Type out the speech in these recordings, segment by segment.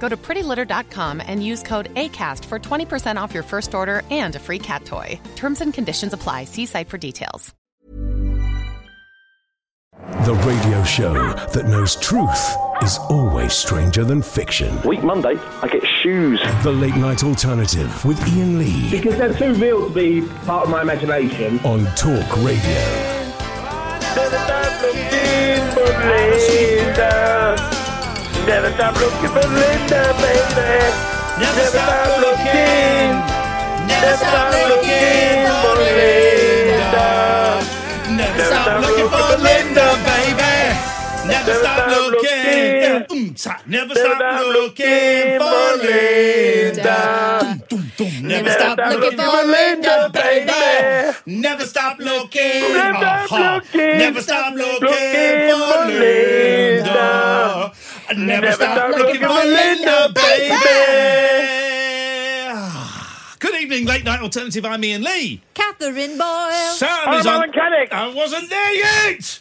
Go to prettylitter.com and use code ACAST for 20% off your first order and a free cat toy. Terms and conditions apply. See site for details. The radio show that knows truth is always stranger than fiction. Week Monday, I get shoes. The Late Night Alternative with Iain Lee. Because they're too real to be part of my imagination. On Talk Radio. Never stop looking for Linda, baby. Never stop looking. Never stop looking for Linda. Never stop looking for Linda, baby. Never stop looking. Never stop looking for Linda. Never stop looking for Linda, baby. Never stop looking. Never stop looking for Linda. I never stop looking for Linda, baby. Good evening, Late Night Alternative. I'm Iain Lee. Catherine Boyle. Sam is on... I wasn't there yet.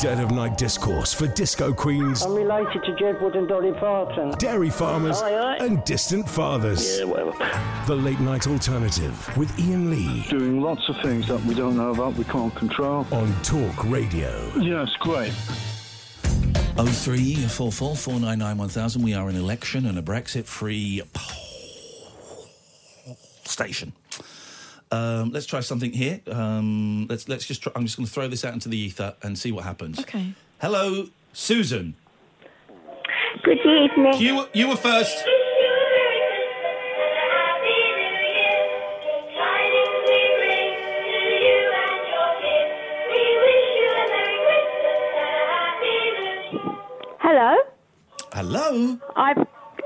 Dead of Night Discourse for Disco Queens. I'm related to Jed Wood and Dolly Parton. Dairy farmers and distant fathers. Yeah, whatever. The Late Night Alternative with Iain Lee. Doing lots of things that we don't know about, we can't control. On Talk Radio. Yeah, it's great. 0344 499 1000. We are an election and a Brexit-free poll station. Let's try something here. Let's just try, I'm just going to throw this out into the ether and see what happens. Okay. Hello, Susan. Good evening. You were first. Hello. Hello.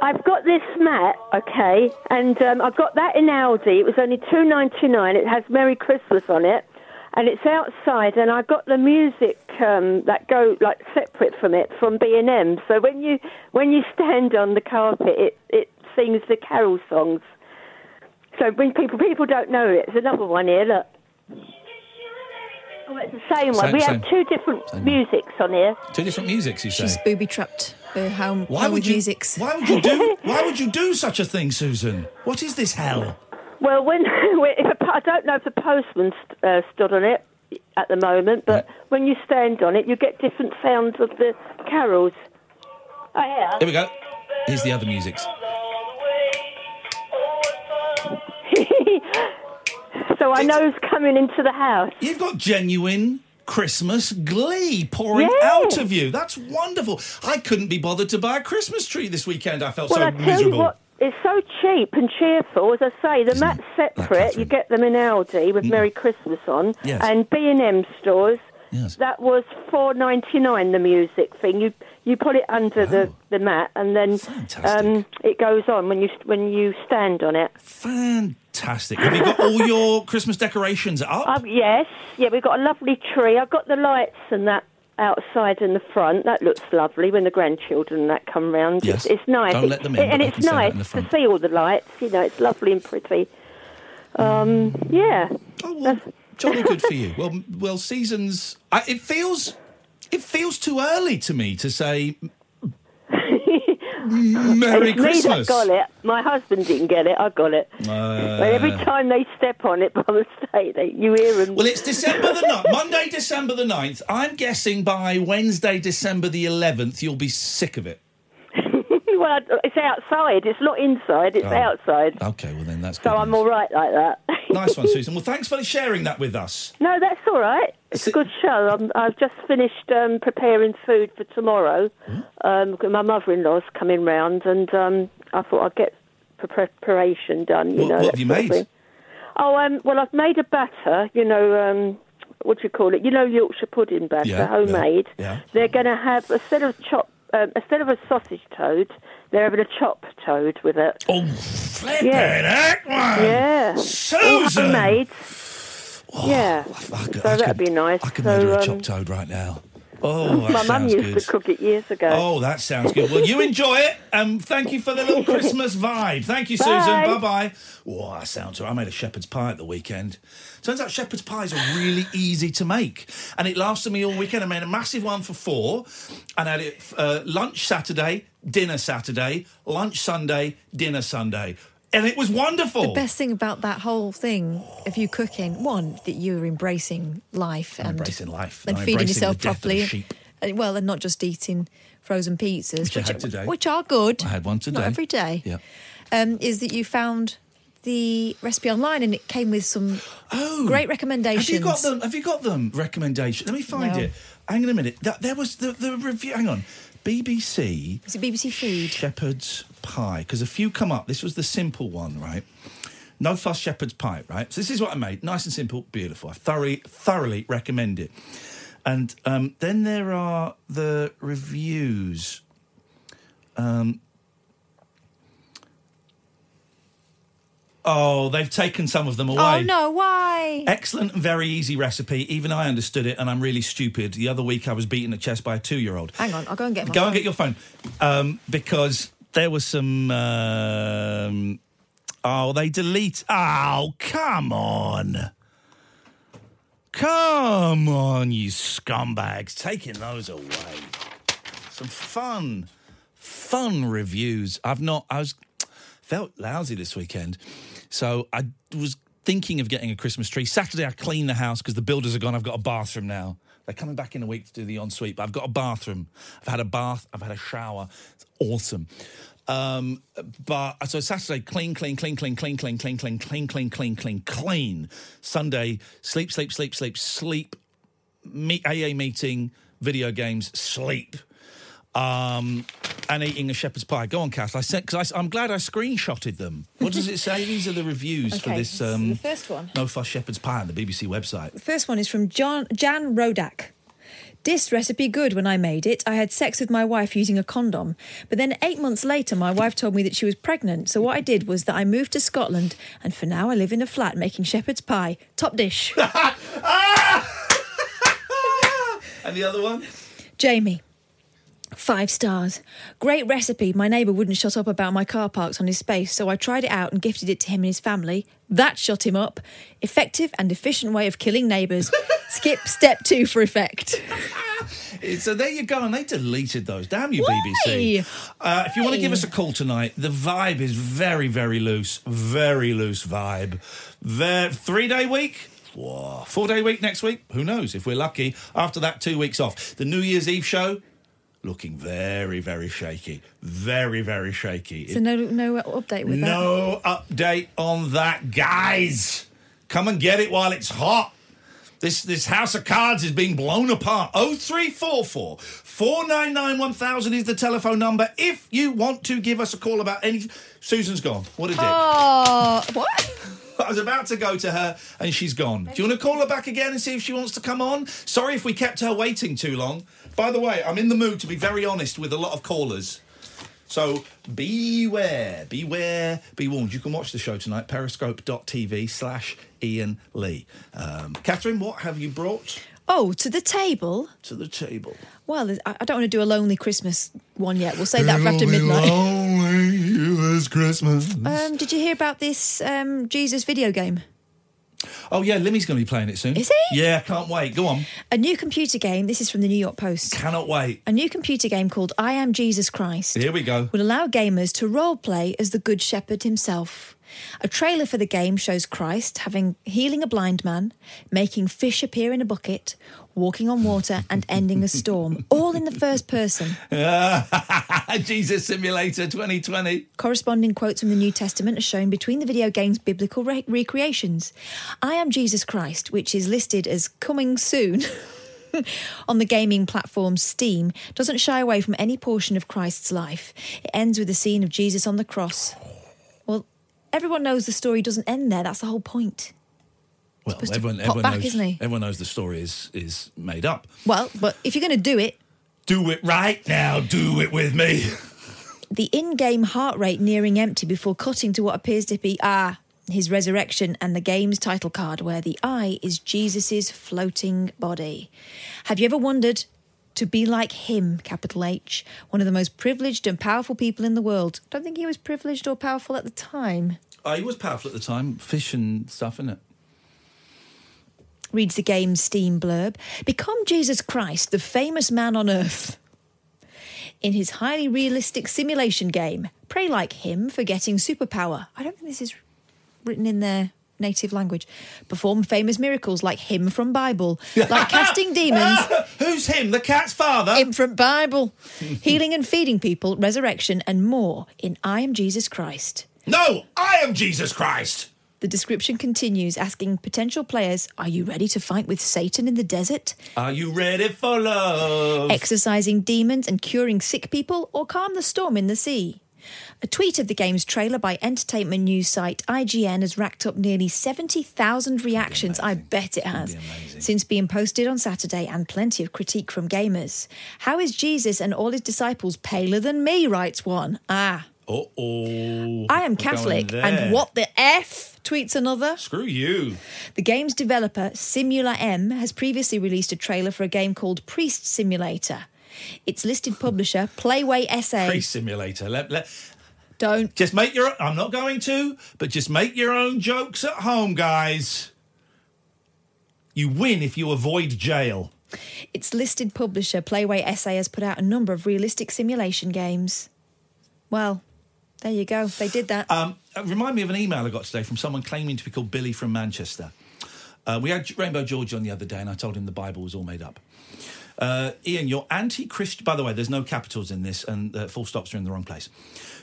I've got this mat, okay, and I've got that in Aldi. It was only $2.99. It has Merry Christmas on it, and it's outside, and I got the music that go like separate from it from B&M. So when you stand on the carpet, it sings the carol songs. So when people don't know it. There's another one here, look. Oh, it's the same one. We have two different musics on here. Two different musics, you say? She's booby-trapped. Why would you do such a thing, Susan? What is this hell? Well, I don't know if the postman stood on it at the moment, but when you stand on it, you get different sounds of the carols. Oh, yeah. Here we go. Here's the other musics. So I know who's coming into the house. You've got genuine Christmas glee pouring out of you. That's wonderful. I couldn't be bothered to buy a Christmas tree this weekend. I felt so miserable. You what, it's so cheap and cheerful. As I say, the mat's separate. You get them in Aldi with Merry Christmas on. Yes. And B&M stores. Yes. That was $4.99, the music thing. You put it under the mat, and then it goes on when you stand on it. Fantastic. Have you got all your Christmas decorations up? Yes. Yeah, we've got a lovely tree. I've got the lights and that outside in the front. That looks lovely when the grandchildren and that come round. Yes. It's nice. Don't let them in. And it's nice to see all the lights. You know, it's lovely and pretty. Yeah. Oh, well. Jolly good for you. Well, seasons. It feels too early to me to say Merry Christmas. It's me that got it. My husband didn't get it. I got it. Every time they step on it by mistake, you hear them. Well, it's December the 9th. Monday, December the 9th. I'm guessing by Wednesday, December the 11th, you'll be sick of it. Well, it's outside. It's not inside. It's outside. Okay, well then that's good. So I'm all right like that. Nice one, Susan. Well, thanks for sharing that with us. No, that's all right. It's a good show. I've just finished preparing food for tomorrow. My mother-in-law's coming round, and I thought I'd get preparation done. What have you made? Well, I've made a batter. What do you call it? Yorkshire pudding batter, homemade. Yeah. They're going to have instead of a sausage toad, they're having a chopped toad with it. Oh, flippin' heck, man! Yeah. Susan! Homemade. Oh, yeah. So that'd be nice. I could order a chopped toad right now. Oh, that sounds good. My mum used to cook it years ago. Oh, that sounds good. Well, you enjoy it, and thank you for the little Christmas vibe. Thank you, Susan. Bye-bye. Oh, that sounds right. I made a shepherd's pie at the weekend. Turns out shepherd's pies are really easy to make, and it lasted me all weekend. I made a massive one for four, and had it lunch Saturday, dinner Saturday, lunch Sunday, dinner Sunday. And it was wonderful. The best thing about that whole thing of you cooking, one, that you were embracing life. And feeding yourself properly. And not just eating frozen pizzas, which are good. I had one today. Not every day. Yeah. Is that you found the recipe online and it came with some great recommendations. Have you got them? Recommendation. Let me find it. Hang on a minute. There was the review. Hang on. BBC. Is it BBC Food? Shepherd's Pie. Because a few come up. This was the simple one, right? No fuss shepherd's pie, right? So this is what I made. Nice and simple. Beautiful. I thoroughly recommend it. And then there are the reviews. They've taken some of them away. Oh, no, why? Excellent and very easy recipe. Even I understood it, and I'm really stupid. The other week I was beaten at chess by a 2-year-old. Hang on, I'll go and get my phone. Go and get your phone. Because there was some... they delete... Oh, come on. Come on, you scumbags. Taking those away. Some fun reviews. Felt lousy this weekend. So I was thinking of getting a Christmas tree. Saturday I cleaned the house because the builders are gone. I've got a bathroom now. They're coming back in a week to do the ensuite, but I've got a bathroom. I've had a bath. I've had a shower. It's awesome. But so Saturday, clean. Sunday, sleep. AA meeting, video games, sleep. And eating a shepherd's pie. Go on, Cass. I'm glad I screenshotted them. What does it say? These are the reviews for this. The first one. No fuss shepherd's pie on the BBC website. The first one is from Jan Rodak. This recipe good when I made it. I had sex with my wife using a condom. But then 8 months later, my wife told me that she was pregnant. So what I did was that I moved to Scotland. And for now, I live in a flat making shepherd's pie. Top dish. And the other one? Jamie. 5 stars. Great recipe. My neighbour wouldn't shut up about my car parks on his space, so I tried it out and gifted it to him and his family. That shut him up. Effective and efficient way of killing neighbours. Skip step 2 for effect. So there you go, and they deleted those. Damn you, BBC. If you want to give us a call tonight, the vibe is very, very loose. Very loose vibe. 3-day week. Whoa. 4-day week next week. Who knows if we're lucky. After that, 2 weeks off. The New Year's Eve show. Looking very, very shaky. Very, very shaky. So no update with that? No update on that, guys. Come and get it while it's hot. This house of cards is being blown apart. 0344 499 1000 is the telephone number. If you want to give us a call about anything... Susan's gone. What a dick. Oh, what? I was about to go to her and she's gone. Do you want to call her back again and see if she wants to come on? Sorry if we kept her waiting too long. By the way, I'm in the mood to be very honest with a lot of callers. So beware, be warned. You can watch the show tonight, periscope.tv/Iain Lee. Catherine, what have you brought? To the table. Well, I don't want to do a lonely Christmas one yet. We'll save that for after midnight. Lonely this Christmas. Did you hear about this Jesus video game? Oh, yeah, Limmy's going to be playing it soon. Is he? Yeah, can't wait. Go on. A new computer game, this is from the New York Post. Cannot wait. A new computer game called I Am Jesus Christ. Here we go. Will allow gamers to role-play as the Good Shepherd himself. A trailer for the game shows Christ healing a blind man, making fish appear in a bucket, walking on water and ending a storm, all in the first person. Jesus Simulator 2020. Corresponding quotes from the New Testament are shown between the video game's biblical recreations. I Am Jesus Christ, which is listed as coming soon... on the gaming platform Steam, doesn't shy away from any portion of Christ's life. It ends with the scene of Jesus on the cross. Well, everyone knows the story doesn't end there. That's the whole point. Well, everyone knows the story is made up. Well, but if you're going to do it right now. Do it with me. The in-game heart rate nearing empty before cutting to what appears to be his resurrection and the game's title card where the eye is Jesus's floating body. Have you ever wondered to be like him, capital H, one of the most privileged and powerful people in the world? Don't think he was privileged or powerful at the time. He was powerful at the time. Fish and stuff, innit? Reads the game's Steam blurb. Become Jesus Christ, the famous man on earth. In his highly realistic simulation game. Pray like him for getting superpower. I don't think this is... written in their native language. Perform famous miracles like him from Bible, like casting demons. Who's him? The cat's father? Him from Bible. Healing and feeding people, resurrection and more in I Am Jesus Christ. No, I am Jesus Christ! The description continues, asking potential players, are you ready to fight with Satan in the desert? Are you ready for love? Exorcising demons and curing sick people, or calm the storm in the sea? A tweet of the game's trailer by entertainment news site IGN has racked up nearly 70,000 reactions, I bet it has, since being posted on Saturday, and plenty of critique from gamers. How is Jesus and all his disciples paler than me, writes one. Ah. Uh-oh. I am Catholic, and what the F, tweets another. Screw you. The game's developer, Simula M, has previously released a trailer for a game called Priest Simulator. Its listed publisher, Playway SA. Priest Simulator. Don't. Just make your own. I'm not going to, but just make your own jokes at home, guys. You win if you avoid jail. Its listed publisher, Playway SA, has put out a number of realistic simulation games. Well, there you go. They did that. Remind me of an email I got today from someone claiming to be called Billy from Manchester. We had Rainbow George on the other day, and I told him the Bible was all made up. Iain, you're anti-Christian... By the way, there's no capitals in this, and full stops are in the wrong place.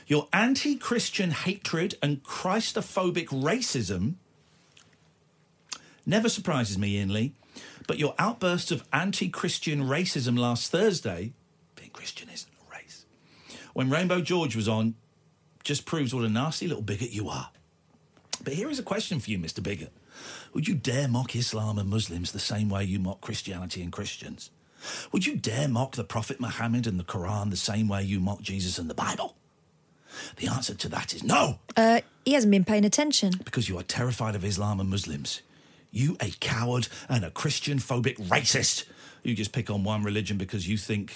Your anti-Christian hatred and Christophobic racism never surprises me, Iain Lee, but your outbursts of anti-Christian racism last Thursday... Being Christian isn't a race. When Rainbow George was on, just proves what a nasty little bigot you are. But here is a question for you, Mr. Bigot. Would you dare mock Islam and Muslims the same way you mock Christianity and Christians? Would you dare mock the Prophet Muhammad and the Quran the same way you mock Jesus and the Bible? The answer to that is no. He hasn't been paying attention. Because you are terrified of Islam and Muslims. You a coward and a Christian-phobic racist. You just pick on one religion because they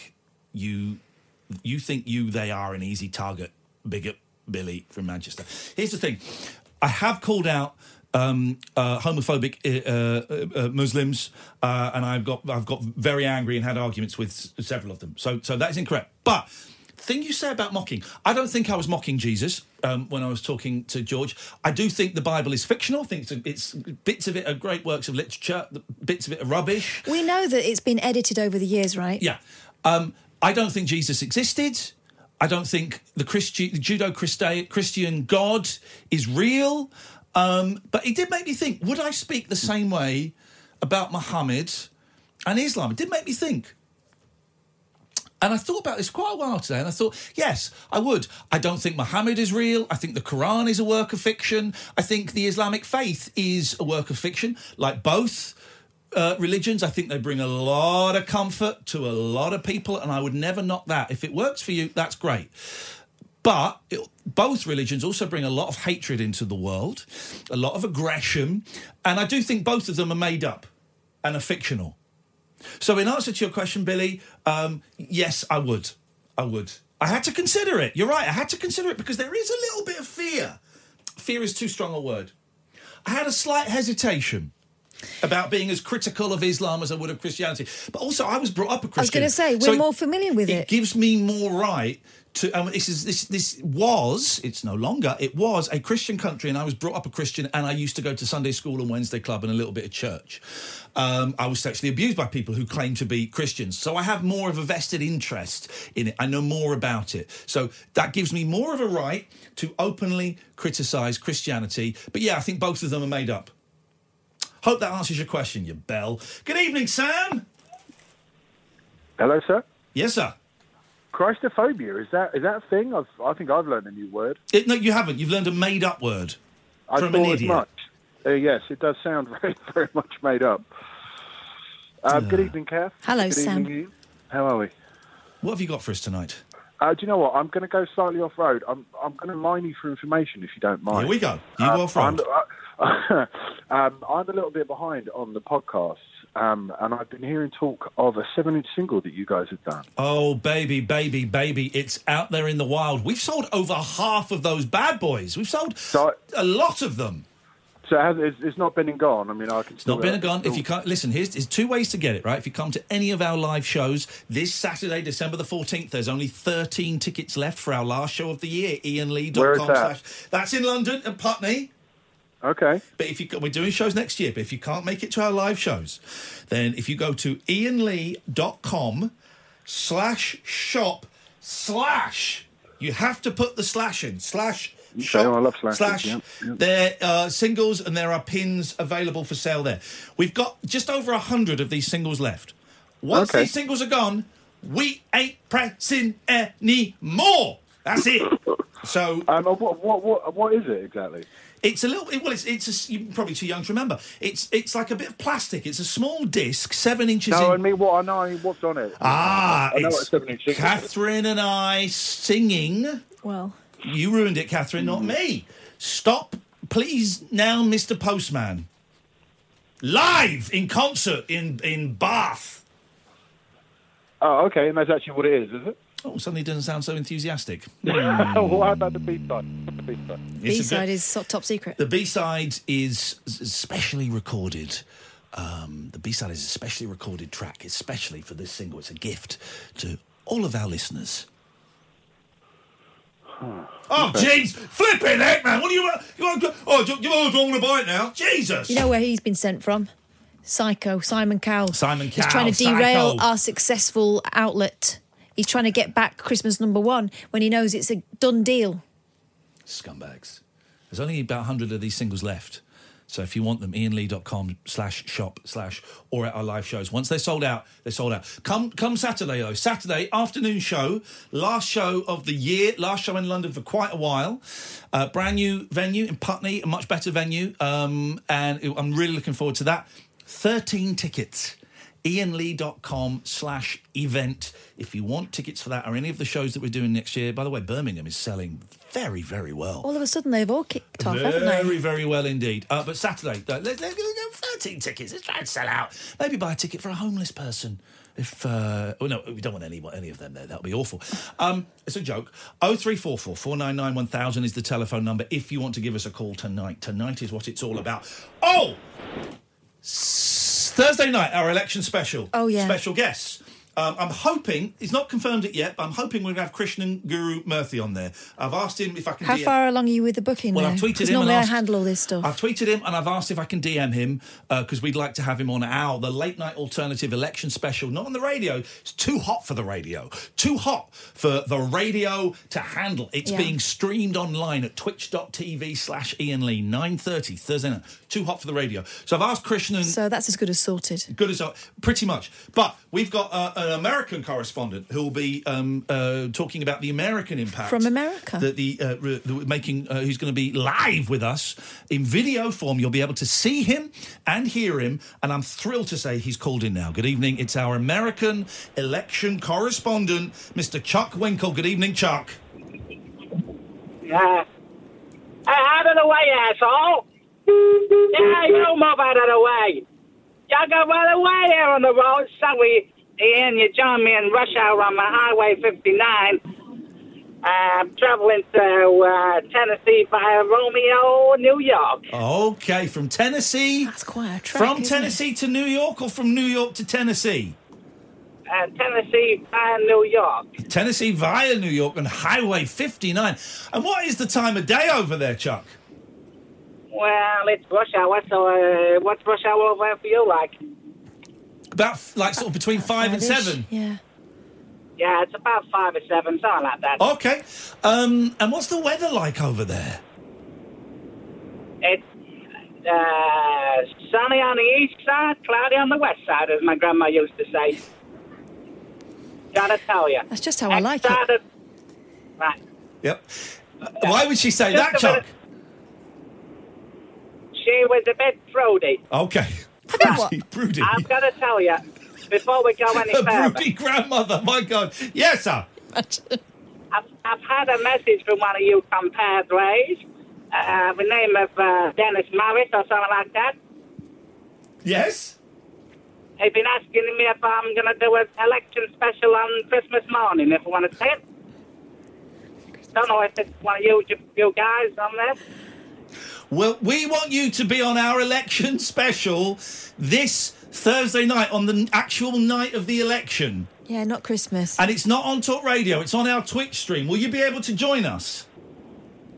are an easy target. Bigot Billy from Manchester. Here's the thing. I have called out homophobic Muslims, and I've got very angry and had arguments with several of them. So that is incorrect. But thing you say about mocking, I don't think I was mocking Jesus when I was talking to George. I do think the Bible is fictional. I think it's bits of it are great works of literature, bits of it are rubbish. We know that it's been edited over the years, right? Yeah. I don't think Jesus existed. I don't think the Judeo-Christian God is real. But it did make me think, would I speak the same way about Muhammad and Islam? It did make me think. And I thought about this quite a while today, and I thought, yes, I would. I don't think Muhammad is real. I think the Quran is a work of fiction. I think the Islamic faith is a work of fiction. Like both religions, I think they bring a lot of comfort to a lot of people, and I would never knock that. If it works for you, that's great. But both religions also bring a lot of hatred into the world, a lot of aggression, and I do think both of them are made up and are fictional. So in answer to your question, Billy, yes, I would. I had to consider it. You're right, I had to consider it because there is a little bit of fear. Fear is too strong a word. I had a slight hesitation about being as critical of Islam as I would of Christianity. But also, I was brought up a Christian. I was going to say, we're more familiar with it. It gives me more right to... It was a Christian country, and I was brought up a Christian, and I used to go to Sunday school and Wednesday club and a little bit of church. I was sexually abused by people who claim to be Christians. So I have more of a vested interest in it. I know more about it. So that gives me more of a right to openly criticise Christianity. But yeah, I think both of them are made up. Hope that answers your question, you bell. Good evening, Sam. Hello, sir. Yes, sir. Christophobia, is that a thing? I think I've learned a new word. No, you haven't. You've learned a made-up word from an idiot. Much. Yes, it does sound very, very much made up. Good evening, Kath. Hello, good Sam. Evening, you. How are we? What have you got for us tonight? Do you know what? I'm going to go slightly off-road. I'm going to mine you for information, if you don't mind. Here we go. You go off-road. I'm a little bit behind on the podcasts, and I've been hearing talk of a 7-inch single that you guys have done. Oh, baby, baby, baby, it's out there in the wild. We've sold over half of those bad boys. We've sold a lot of them. So it's not been and gone. I mean, I can. It's not been and gone. If you can't listen, here's two ways to get it. Right, if you come to any of our live shows this Saturday, December 14th, there's only 13 tickets left for our last show of the year. IanLee.com. Where is that? That's in London and Putney. Okay. But we're doing shows next year, but if you can't make it to our live shows, then if you go to IanLee.com/shop/, you have to put the / in, / shop. I love slashes. There are singles and there are pins available for sale there. We've got just over 100 of these singles left. Once these singles are gone, we ain't pressing any more. That's it. So, what is it exactly? It's a little. Well, it's. You're probably too young to remember. It's like a bit of plastic. It's a small disc, 7 inches. No, I mean what I know. What's on it? Ah, I know it's 7 inches. Catherine and I singing. Well, you ruined it, Catherine, not me. Stop, please, now, Mr. Postman. Live in concert in Bath. Oh, okay, and that's actually what it is it? Oh, suddenly it doesn't sound so enthusiastic. What about the B-side? B-side is top secret. The B-side is specially recorded. The B-side is a specially recorded track, especially for this single. It's a gift to all of our listeners. Oh, jeez. Flipping heck, man. What do you want? Do you want to buy it now? Jesus. You know where he's been sent from? Psycho, Simon Cowell. Simon Cowell. He's trying to derail our successful outlet. He's trying to get back Christmas number one when he knows it's a done deal. Scumbags. There's only about 100 of these singles left. So if you want them, iainlee.com/shop/ or at our live shows. Once they're sold out, they're sold out. Come Saturday, though. Saturday afternoon show, last show of the year, last show in London for quite a while. Brand new venue in Putney, a much better venue. And I'm really looking forward to that. 13 tickets. iainlee.com/event if you want tickets for that or any of the shows that we're doing next year. By the way, Birmingham is selling very, very well. All of a sudden, they've all kicked off, haven't they? Very, very well indeed. But Saturday, 13 tickets. Let's try and sell out. Maybe buy a ticket for a homeless person. No, we don't want any of them there. That would be awful. It's a joke. 0344 499 1000 is the telephone number if you want to give us a call tonight. Tonight is what it's all about. Oh! Thursday night, our election special. Oh, yeah. Special guests. I'm hoping, he's not confirmed it yet, but I'm hoping we're going to have Krishnan Guru Murthy on there. I've asked him if I can DM. How far along are you with the booking now? Well, I've tweeted him. Normally I handle all this stuff. I've tweeted him and I've asked if I can DM him because we'd like to have him on the late night alternative election special. Not on the radio. It's too hot for the radio. Too hot for the radio to handle. It's being streamed online at twitch.tv/iainlee, 9:30 Thursday night. Too hot for the radio. So I've asked Krishnan. So that's as good as sorted. Good as pretty much. But we've got an American correspondent who will be talking about the American impact from America. Who's going to be live with us in video form. You'll be able to see him and hear him. And I'm thrilled to say he's called in now. Good evening. It's our American election correspondent, Mr. Chuck Winkle. Good evening, Chuck. Yeah. Hey, out of the way, asshole. Yeah, you move out of the way. Y'all go by the way here on the road. Sorry, Ian, you joined me in rush hour on my Highway 59. I'm traveling to Tennessee via Romeo, New York. Okay, from Tennessee. That's quite a track. From Tennessee to New York or from New York to Tennessee? Tennessee via New York. Tennessee via New York on Highway 59. And what is the time of day over there, Chuck? Well, it's rush hour, so what's rush hour over there for you like? About, sort of between 5 and 7? Yeah. Yeah, it's about 5 or 7, something like that. Okay. And what's the weather like over there? It's sunny on the east side, cloudy on the west side, as my grandma used to say. Gotta tell you. That's just how I like it. Right. Yep. Why would she say that, Chuck? She was a bit prudy. Okay. Prudy. I've got to tell you, before we go any further. A prudy grandmother, my God. Yes, sir. I've had a message from one of you compadres, the name of Dennis Morris or something like that. Yes? He's been asking me if I'm going to do an election special on Christmas morning, if I want to say it. Don't know if it's one of you guys on there. Well, we want you to be on our election special this Thursday night, on the actual night of the election. Yeah, not Christmas. And it's not on Talk Radio, it's on our Twitch stream. Will you be able to join us?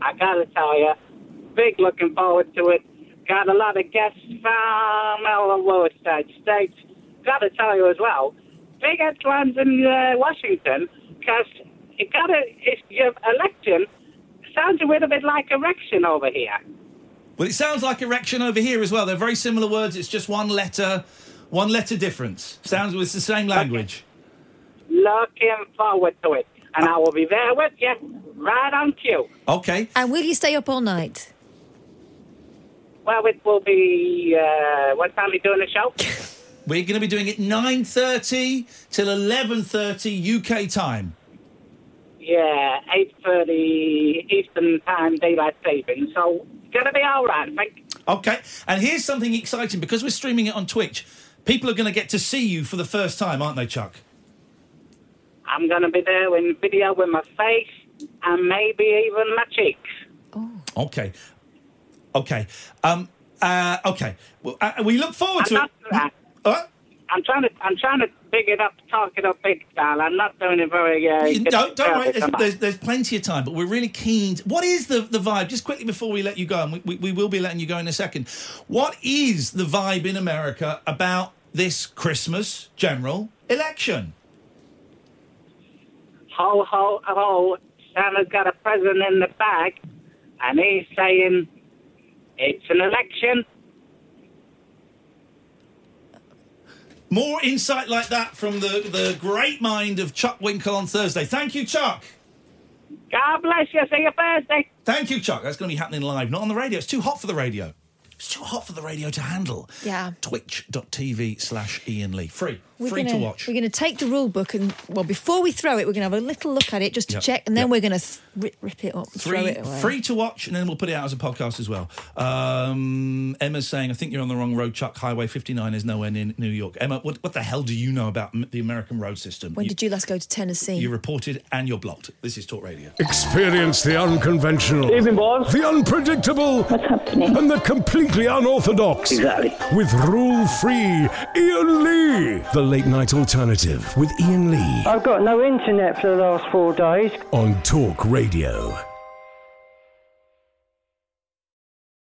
I gotta tell you, big looking forward to it. Got a lot of guests from all over the states. Gotta tell you as well, big headlines in Washington, because you gotta, it's your election. Sounds a little bit like erection over here. Well, it sounds like erection over here as well. They're very similar words. It's just one letter difference. Sounds with the same language. Looking forward to it. And I will be there with you, right on cue. Okay. And will you stay up all night? Well, it will be... what time are you doing the show? We're going to be doing it 9:30 till 11:30 UK time. Yeah, 8:30 Eastern time, daylight saving. So it's going to be all right, I think. Okay. And here's something exciting. Because we're streaming it on Twitch, people are going to get to see you for the first time, aren't they, Chuck? I'm going to be there in video with my face and maybe even my cheeks. Oh. Okay. Okay. Well, we look forward to it. I'm trying to big it up, talk it up big style. I'm not doing it very... don't worry, there's plenty of time, but we're really keen... What is the vibe? Just quickly before we let you go, and we will be letting you go in a second. What is the vibe in America about this Christmas general election? Ho, ho, ho, Santa's got a present in the bag, and he's saying, it's an election. More insight like that from the great mind of Chuck Winkle on Thursday. Thank you, Chuck. God bless you. See you Thursday. Thank you, Chuck. That's going to be happening live, not on the radio. It's too hot for the radio. It's too hot for the radio to handle. Yeah. Twitch.tv/Iain Lee. Free. Free to watch. We're going to take the rule book and, well, before we throw it, we're going to have a little look at it just to check, and then we're going to rip it up and throw it away. Free to watch, and then we'll put it out as a podcast as well. Emma's saying, I think you're on the wrong road, Chuck. Highway 59 is nowhere near New York. Emma, what the hell do you know about the American road system? When did you last go to Tennessee? You reported and you're blocked. This is Talk Radio. Experience the unconventional. Evening, boys. The unpredictable. What's happening? And the complete unorthodox. Exactly. With rule-free Iain Lee. The late-night alternative with Iain Lee. I've got no internet for the last 4 days. On Talk Radio.